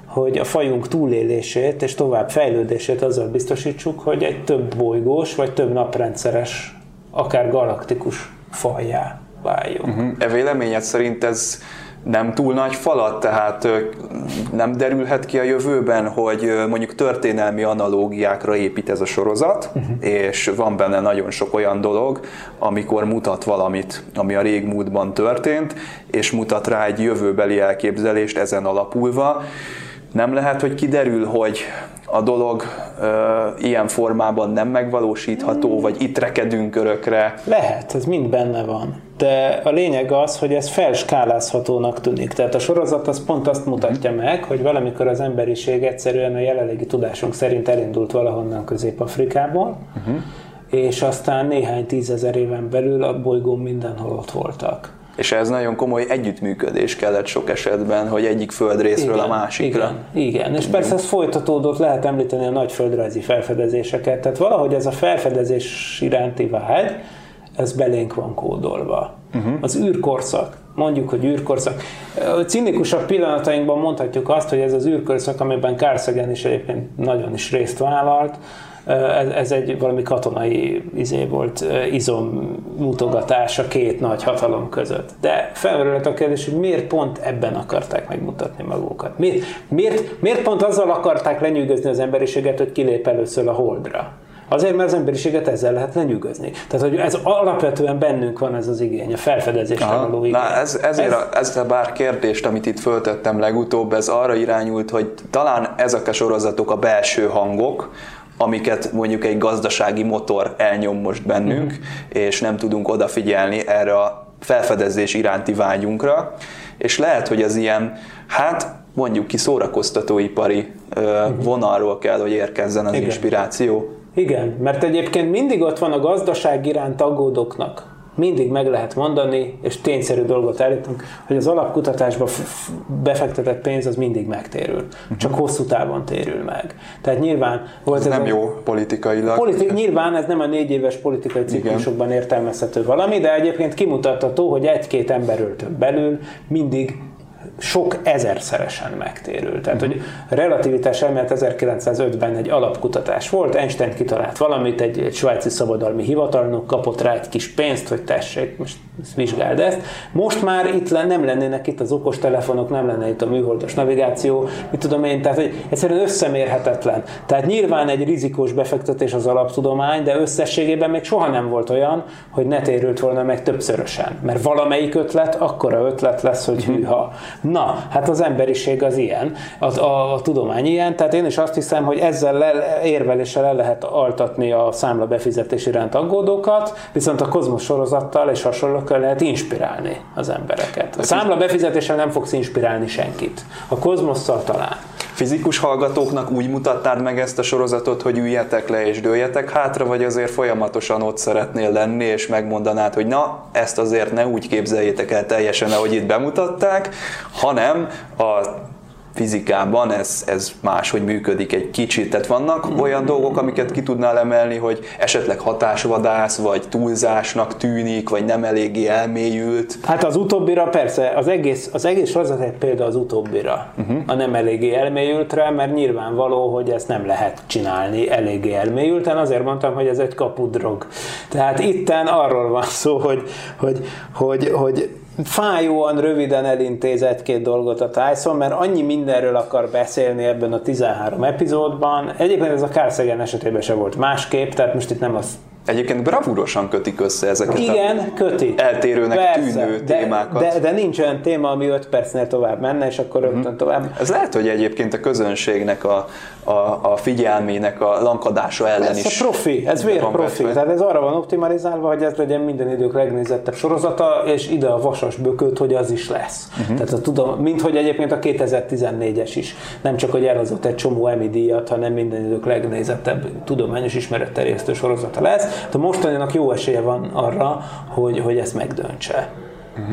hogy a fajunk túlélését és tovább fejlődését azzal biztosítsuk, hogy egy több bolygós vagy több naprendszeres, akár galaktikus fajjá váljunk. E véleményed szerint ez nem túl nagy falat, tehát nem derülhet ki a jövőben, hogy mondjuk történelmi analógiákra épít ez a sorozat, és van benne nagyon sok olyan dolog, amikor mutat valamit, ami a régmúltban történt, és mutat rá egy jövőbeli elképzelést ezen alapulva. Nem lehet, hogy kiderül, hogy a dolog ilyen formában nem megvalósítható, vagy itt rekedünk örökre? Lehet, ez mind benne van. De a lényeg az, hogy ez felskálázhatónak tűnik. Tehát a sorozat az pont azt mutatja meg, hogy valamikor az emberiség egyszerűen a jelenlegi tudásunk szerint elindult valahonnan Közép-Afrikából, és aztán néhány 10 000 éven belül a bolygón mindenhol ott voltak. És ez nagyon komoly együttműködés kellett sok esetben, hogy egyik földrészről a másikra. Igen. És persze ez folytatódott, lehet említeni a nagy földrajzi felfedezéseket. Tehát valahogy ez a felfedezés iránti vágy, ez belénk van kódolva. Az űrkorszak, mondjuk, hogy űrkorszak. A cinikusabb pillanatainkban mondhatjuk azt, hogy ez az űrkorszak, amiben Carl Sagan is egyébként nagyon is részt vállalt, ez egy valami katonai volt, izom mutogatás a két nagy hatalom között. De felmerülhet a kérdés, hogy miért pont ebben akarták megmutatni magukat? Miért pont azzal akarták lenyűgözni az emberiséget, hogy kilép először a Holdra? Azért, mert az emberiséget ezzel lehet lenyűgözni. Tehát, hogy ez alapvetően bennünk van ez az igény, a felfedezésre való igény. Ez a bár kérdést, amit itt föltettem legutóbb, ez arra irányult, hogy talán ezek a sorozatok a belső hangok, amiket mondjuk egy gazdasági motor elnyom most bennünk, és nem tudunk odafigyelni erre a felfedezés iránti vágyunkra, és lehet, hogy az ilyen, mondjuk ki szórakoztatóipari vonalról kell, hogy érkezzen az inspiráció. Igen, mert egyébként mindig ott van a gazdaság iránt aggódóknak. Mindig meg lehet mondani, és tényszerű dolgot állítunk, hogy az alapkutatásba befektetett pénz az mindig megtérül. Csak hosszú távon térül meg. Tehát nyilván... Ez nem jó politikailag. Nyilván ez nem a 4 éves politikai ciklusokban értelmezhető valami, de egyébként kimutatható, hogy 1-2 emberről több belül mindig sok ezerszeresen megtérül. Tehát, hogy relativitás elmélet 1905-ben egy alapkutatás volt, Einstein kitalált valamit, egy svájci szabadalmi hivatalnok kapott rá egy kis pénzt, hogy tessék, most vizsgáld ezt. Most már itt nem lennének itt az okostelefonok, nem lenne itt a műholdas navigáció, mit tudom én, tehát hogy egyszerűen összemérhetetlen. Tehát nyilván egy rizikós befektetés az alaptudomány, de összességében még soha nem volt olyan, hogy ne térült volna meg többszörösen. Mert valamelyik ötlet, akkora ötlet lesz, hogy hűha. Na, hát az emberiség az ilyen, a tudomány ilyen, tehát én is azt hiszem, hogy ezzel érveléssel el lehet altatni a számla befizetés iránt aggódókat, viszont a Kozmosz sorozattal és hasonlókkal lehet inspirálni az embereket. A számla befizetéssel nem fogsz inspirálni senkit. A Kozmosszal talán. Fizikus hallgatóknak úgy mutattad meg ezt a sorozatot, hogy üljetek le és dőljetek hátra, vagy azért folyamatosan ott szeretnél lenni, és megmondanád, hogy na, ezt azért ne úgy képzeljétek el teljesen, ahogy itt bemutatták, hanem a fizikában ez máshogy működik egy kicsit. Tehát vannak olyan dolgok, amiket ki tudnál emelni, hogy esetleg hatásvadász, vagy túlzásnak tűnik, vagy nem eléggé elmélyült. Hát az utóbbira persze, az egész sorozat egy példa az utóbbira, a nem eléggé elmélyültre, mert nyilvánvaló, hogy ezt nem lehet csinálni eléggé elmélyülten, azért mondtam, hogy ez egy kapudrog. Tehát itten arról van szó, hogy fájóan röviden elintéz egy-két dolgot a Tyson, mert annyi mindenről akar beszélni ebben a 13 epizódban. Egyébként ez a Carl Sagan esetében se volt másképp, tehát most itt nem az... Egyébként bravúrosan kötik össze ezeket. Igen, köti. Eltérőnek persze, tűnő témákat. De nincs olyan téma, ami 5 percnél tovább menne, és akkor rögtön tovább. Ez lehet, hogy egyébként a közönségnek a figyelmének a lankadása ellen persze, is. Profi, ez vérprofi. Tehát ez arra van optimalizálva, hogy ez legyen minden idők legnézettebb sorozata, és ide a vasas bököt, hogy az is lesz. Tehát mint hogy egyébként a 2014-es is. Nem csak, hogy elhozott egy csomó Emmy díjat, hanem minden idők legnézettebb tudományos ismeret terjesztő sorozata lesz. De mostanának jó esélye van arra, hogy ezt megdöntse.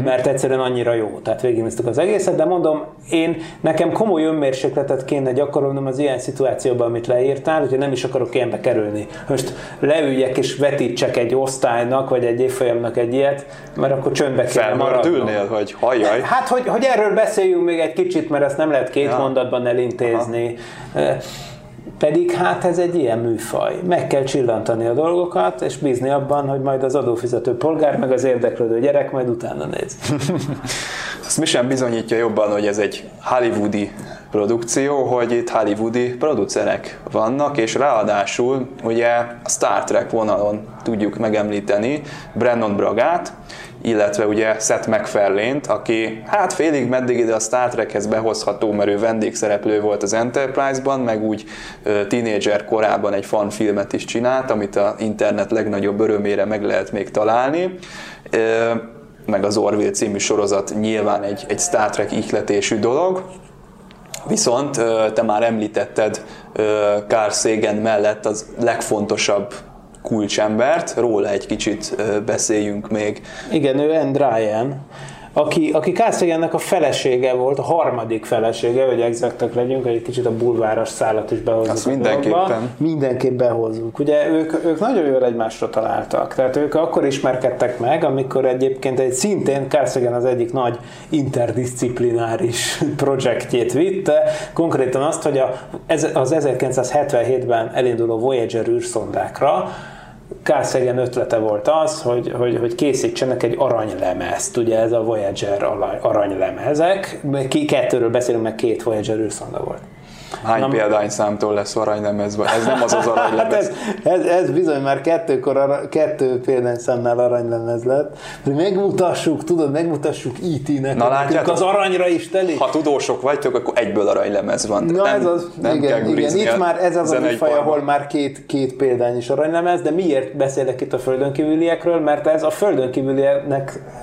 Mert egyszerűen annyira jó. Tehát végignéztük az egészet, de mondom, nekem komoly önmérsékletet kéne gyakorolnom az ilyen szituációban, amit leírtál, hogyha nem is akarok ilyenbe kerülni. Most leüljek és vetítsek egy osztálynak, vagy egy évfolyamnak egy ilyet, mert akkor csöndbe kell maradnom. Ülnél, hogy hajjaj. Hát, hogy erről beszéljünk még egy kicsit, mert ezt nem lehet két mondatban elintézni. Aha. Pedig hát ez egy ilyen műfaj. Meg kell csillantani a dolgokat, és bízni abban, hogy majd az adófizető polgár, meg az érdeklődő gyerek majd utána néz. Azt mi sem bizonyítja jobban, hogy ez egy hollywoodi produkció, hogy itt hollywoodi producerek vannak, és ráadásul ugye a Star Trek vonalon tudjuk megemlíteni Brannon Bragát, illetve ugye Seth MacFarlane-t, aki hát félig meddig ide a Star Trekhez behozható, mert ő vendégszereplő volt az Enterprise-ban, meg úgy tínédzser korában egy fanfilmet is csinált, amit az internet legnagyobb örömére meg lehet még találni. Meg az Orville című sorozat nyilván egy Star Trek ihletésű dolog. Viszont te már említetted Carl Sagan mellett az legfontosabb kulcsembert, róla egy kicsit beszéljünk még. Igen, ő Ann Druyan, aki Carl Sagannek a felesége volt, a harmadik felesége, hogy exaktak legyünk, egy kicsit a bulváros szállat is behozzuk. Azt mindenképp behozzuk. Ugye ők nagyon jól egymásra találtak, tehát ők akkor ismerkedtek meg, amikor egyébként szintén Carl Sagan az egyik nagy interdisziplináris projektjét vitte, konkrétan azt, hogy az 1977-ben elinduló Voyager űrszondákra Carl Sagan ötlete volt az, hogy készítsenek egy aranylemezt, ugye ez a Voyager aranylemezek, kettőről beszélünk, meg 2 Voyager űrszonda volt. Hány példányszámtól lesz aranylemez? Ez nem az aranylemez. ez bizony már 2 példányszámnál aranylemez lett. Megmutassuk E.T.-nek, az aranyra is telik. Ha tudósok vagytok, akkor egyből aranylemez van. Na nem, ez az, nem igen. Itt már ez az a műfaj, ahol már 2 példány is aranylemez, de miért beszélek itt a földönkívüliekről? Mert ez a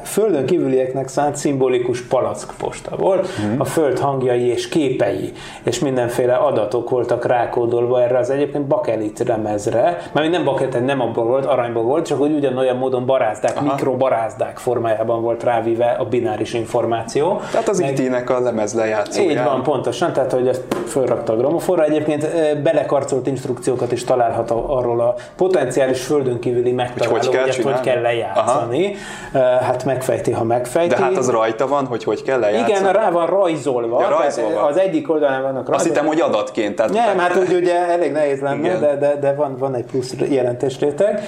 földönkívülieknek szánt szimbolikus palackposta volt. A föld hangjai és képei, és mindenféle mindenféle adatok voltak rákódolva erre az egyébként bakelit lemezre. Mármint nem bakelit, nem abból volt, aranyból volt, csak hogy ugyanolyan módon barázdák, mikrobarázdák formájában volt rávive a bináris információ. Tehát az IT-nek a lemez lejátszója. Így van, pontosan, tehát hogy ezt fölrakta a gramofonra. Egyébként belekarcolt instrukciókat is található arról a potenciális földönkívüli megtaláló, hogy hogy kell lejátszani. Aha. Hát megfejti, ha megfejti. De hát az rajta van, hogy hogy kell lejátszani. Igen, rá van rajzolva. Ja, rajzolva. Az egyik oldalán vannak rajzolva. Azt hittem, hogy adatként. Tehát nem, hát úgy ugye elég nehéz lenne, de van egy plusz jelentésréteg,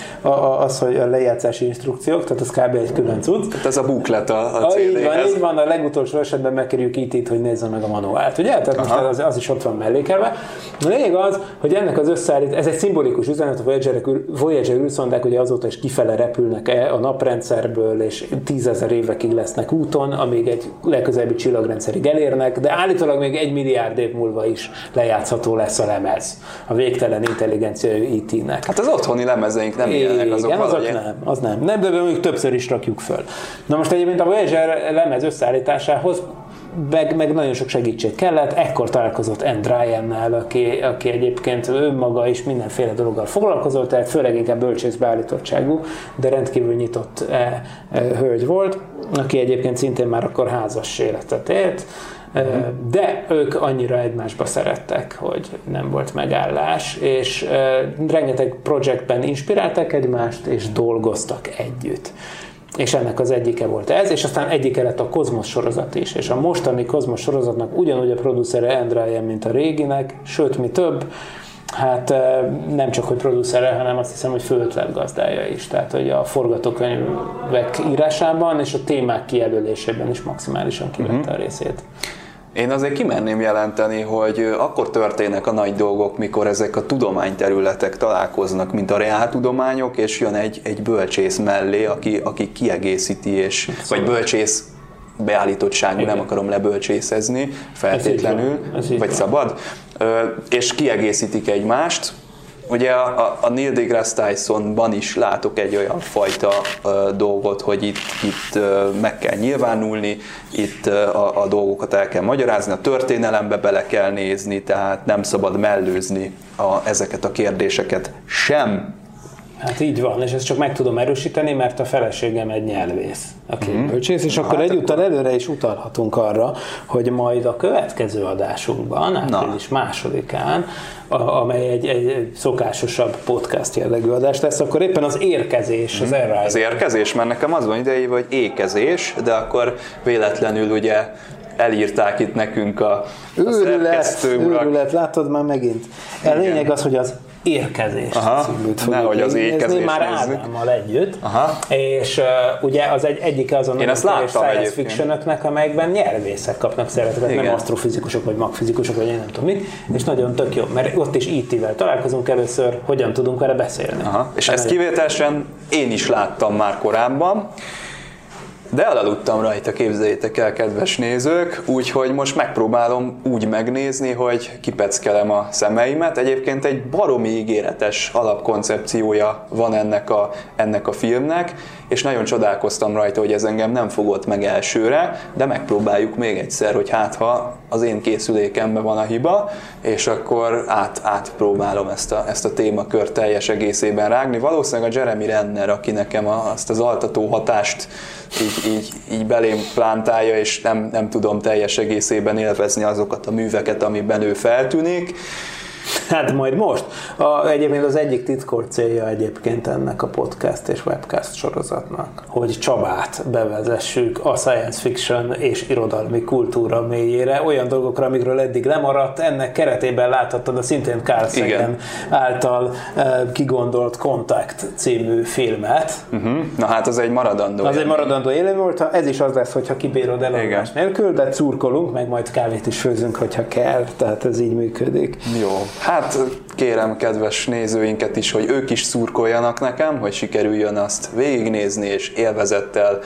az, hogy a lejátszási instrukciók, tehát az kb. Egy külön cucc. Tehát ez a booklet a CD-hez. Így van, a legutolsó esetben megkérjük itt, hogy nézze meg a manuált, ugye? Tehát most az is ott van mellékelve. A lényeg az, hogy ennek az összeállít, ez egy szimbolikus üzenet, a Voyager űrszondák ugye azóta is kifele repülnek a naprendszerből, és 10 000 évekig lesznek úton, amíg egy legközelebbi csillagrendszerig elérnek, de állítólag még 1 milliárd év múlva is lejátszható lesz a lemez, a végtelen intelligenciájú IT-nek. Hát az otthoni lemezeink nem ilyenek azok valahogy. Igen, nem, de még többször is rakjuk föl. Na most egyébként a Voyager lemez összeállításához meg nagyon sok segítség kellett, ekkor találkozott Ann Druyannal, aki egyébként önmaga is mindenféle dologgal foglalkozott, tehát főleg inkább bölcsészbeállítottságú, de rendkívül nyitott hölgy volt, aki egyébként szintén már akkor házas életet élt, de ők annyira egymásba szerettek, hogy nem volt megállás, és rengeteg projektben inspirálták egymást, és dolgoztak együtt. És ennek az egyike volt ez, és aztán egyike lett a Kozmosz sorozat is, és a mostani Kozmosz sorozatnak ugyanúgy a producere Ann Druyan, mint a réginek, sőt, mi több, hát nem csak hogy producere, hanem azt hiszem, hogy főötletgazdája is, tehát hogy a forgatókönyvek írásában és a témák kijelölésében is maximálisan kivette a részét. Én azért kimerném jelenteni, hogy akkor történnek a nagy dolgok, mikor ezek a tudományterületek találkoznak, mint a reáltudományok, és jön egy bölcsész mellé, aki kiegészíti, vagy bölcsész beállítottságú, nem akarom lebölcsészezni feltétlenül, vagy szabad, és kiegészítik egymást. Ugye a Neil deGrasse Tysonban is látok egy olyan fajta dolgot, hogy itt meg kell nyilvánulni, itt a dolgokat el kell magyarázni, a történelembe bele kell nézni, tehát nem szabad mellőzni ezeket a kérdéseket sem. Hát így van, és ezt csak meg tudom erősíteni, mert a feleségem egy nyelvész, aki bölcsész, és akkor egyúttal előre is utalhatunk arra, hogy majd a következő adásunkban, április 2-án, amely egy szokásosabb podcast jellegű adás lesz, akkor éppen az érkezés, az Arrival. Az érkezés, mert nekem az van idei, hogy ékezés, de akkor véletlenül ugye elírták itt nekünk a szerkesztő urak. Őrület, látod már megint. A lényeg az, hogy az érkezést címűt fogjuk nézni, már Ádámmal együtt, és ugye az egyike azon a science fiction-öknek, amelyekben nyelvészek kapnak szerepet, nem asztrofizikusok, vagy magfizikusok, vagy én nem tudom mit, és nagyon tök jó, mert ott is IT-vel találkozunk először, hogyan tudunk vele beszélni. És ezt kivételesen én is láttam már korábban, de elaludtam rajta, képzeljétek el, kedves nézők, úgyhogy most megpróbálom úgy megnézni, hogy kipeckelem a szemeimet. Egyébként egy baromi ígéretes alapkoncepciója van ennek a filmnek, és nagyon csodálkoztam rajta, hogy ez engem nem fogott meg elsőre, de megpróbáljuk még egyszer, hogy ha az én készülékemben van a hiba, és akkor átpróbálom ezt a témakört teljes egészében rágni. Valószínűleg a Jeremy Renner, aki nekem azt az altató hatást így belém plántálja, és nem tudom teljes egészében élvezni azokat a műveket, amiben ő feltűnik. Hát majd most. Egyébként az egyik titkolt célja egyébként ennek a podcast és webcast sorozatnak, hogy Csabát bevezessük a science fiction és irodalmi kultúra mélyére, olyan dolgokra, amikről eddig lemaradt. Ennek keretében láthattad a szintén Carl Sagan által kigondolt Contact című filmet. Na hát az egy maradandó. Az egy maradandó élő volt, ez is az lesz, hogyha kibírod eladás nélkül, de szurkolunk, meg majd kávét is főzünk, hogyha kell, tehát ez így működik. Jó. Hát kérem kedves nézőinket is, hogy ők is szurkoljanak nekem, hogy sikerüljön azt végignézni és élvezettel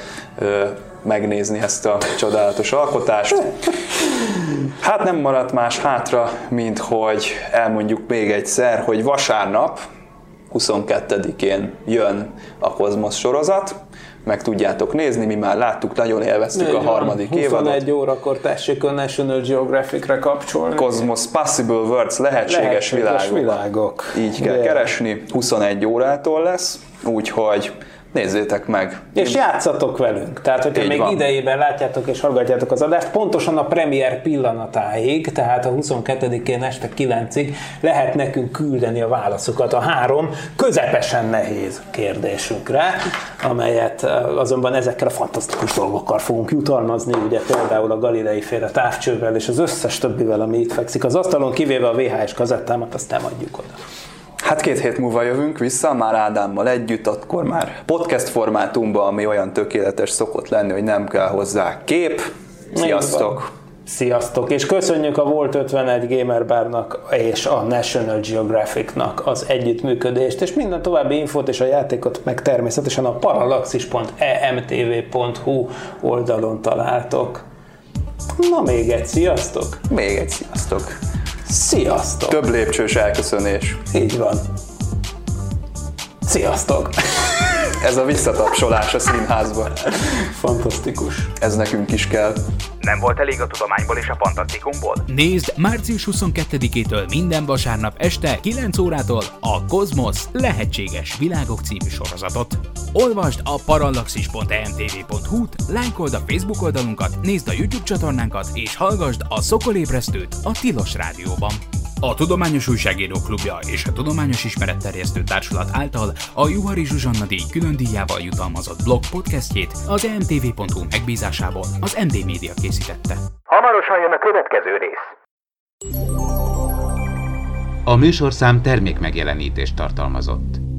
megnézni ezt a csodálatos alkotást. Hát nem maradt más hátra, mint hogy elmondjuk még egyszer, hogy vasárnap 22-én jön a Kozmosz sorozat, meg tudjátok nézni, mi már láttuk, nagyon élveztük a harmadik évadot. 21 órakor tessék a National Geographic-re kapcsolni. Kozmosz Possible Worlds, lehetséges világok. Így kell keresni, 21 órától lesz, úgyhogy nézzétek meg. És játszatok velünk. Tehát, hogyha még idejében látjátok és hallgatjátok az adást, pontosan a premier pillanatáig, tehát a 22-én este 9-ig lehet nekünk küldeni a válaszokat a 3 közepesen nehéz kérdésünkre, amelyet azonban ezekkel a fantasztikus dolgokkal fogunk jutalmazni, ugye például a Galilei-féle távcsővel és az összes többivel, ami itt fekszik az asztalon, kivéve a VHS kazettámat, azt nem adjuk oda. Hát 2 hét múlva jövünk vissza, már Ádámmal együtt, akkor már podcast formátumban, ami olyan tökéletes szokott lenni, hogy nem kell hozzá kép. Sziasztok! Sziasztok! És köszönjük a Volt 51 Gamer Barnak és a National Geographicnak az együttműködést, és minden további infót és a játékot meg természetesen a parallaxis.emtv.hu oldalon találtok. Na még egy sziasztok! Még egy sziasztok! Sziasztok! Több lépcsős elköszönés. Így van. Sziasztok! Ez a visszatapsolás a színházban. Fantasztikus. Ez nekünk is kell. Nem volt elég a tudományból és a fantasztikumból? Nézd március 22-től minden vasárnap este 9 órától a Kozmosz Lehetséges Világok című sorozatot. Olvasd a parallaxis.emtv.hu-t, lájkold a Facebook oldalunkat, nézd a YouTube csatornánkat és hallgasd a Szokolébresztőt a Tilos Rádióban. A Tudományos Újságíró Klubja és a Tudományos Ismeret Terjesztő Társulat által a Juhari Zsuzsanna díj külön díjával jutalmazott blog podcastjét az emtv.hu megbízásából az MD Media készítette. Hamarosan jön a következő rész! A műsorszám termékmegjelenítést tartalmazott.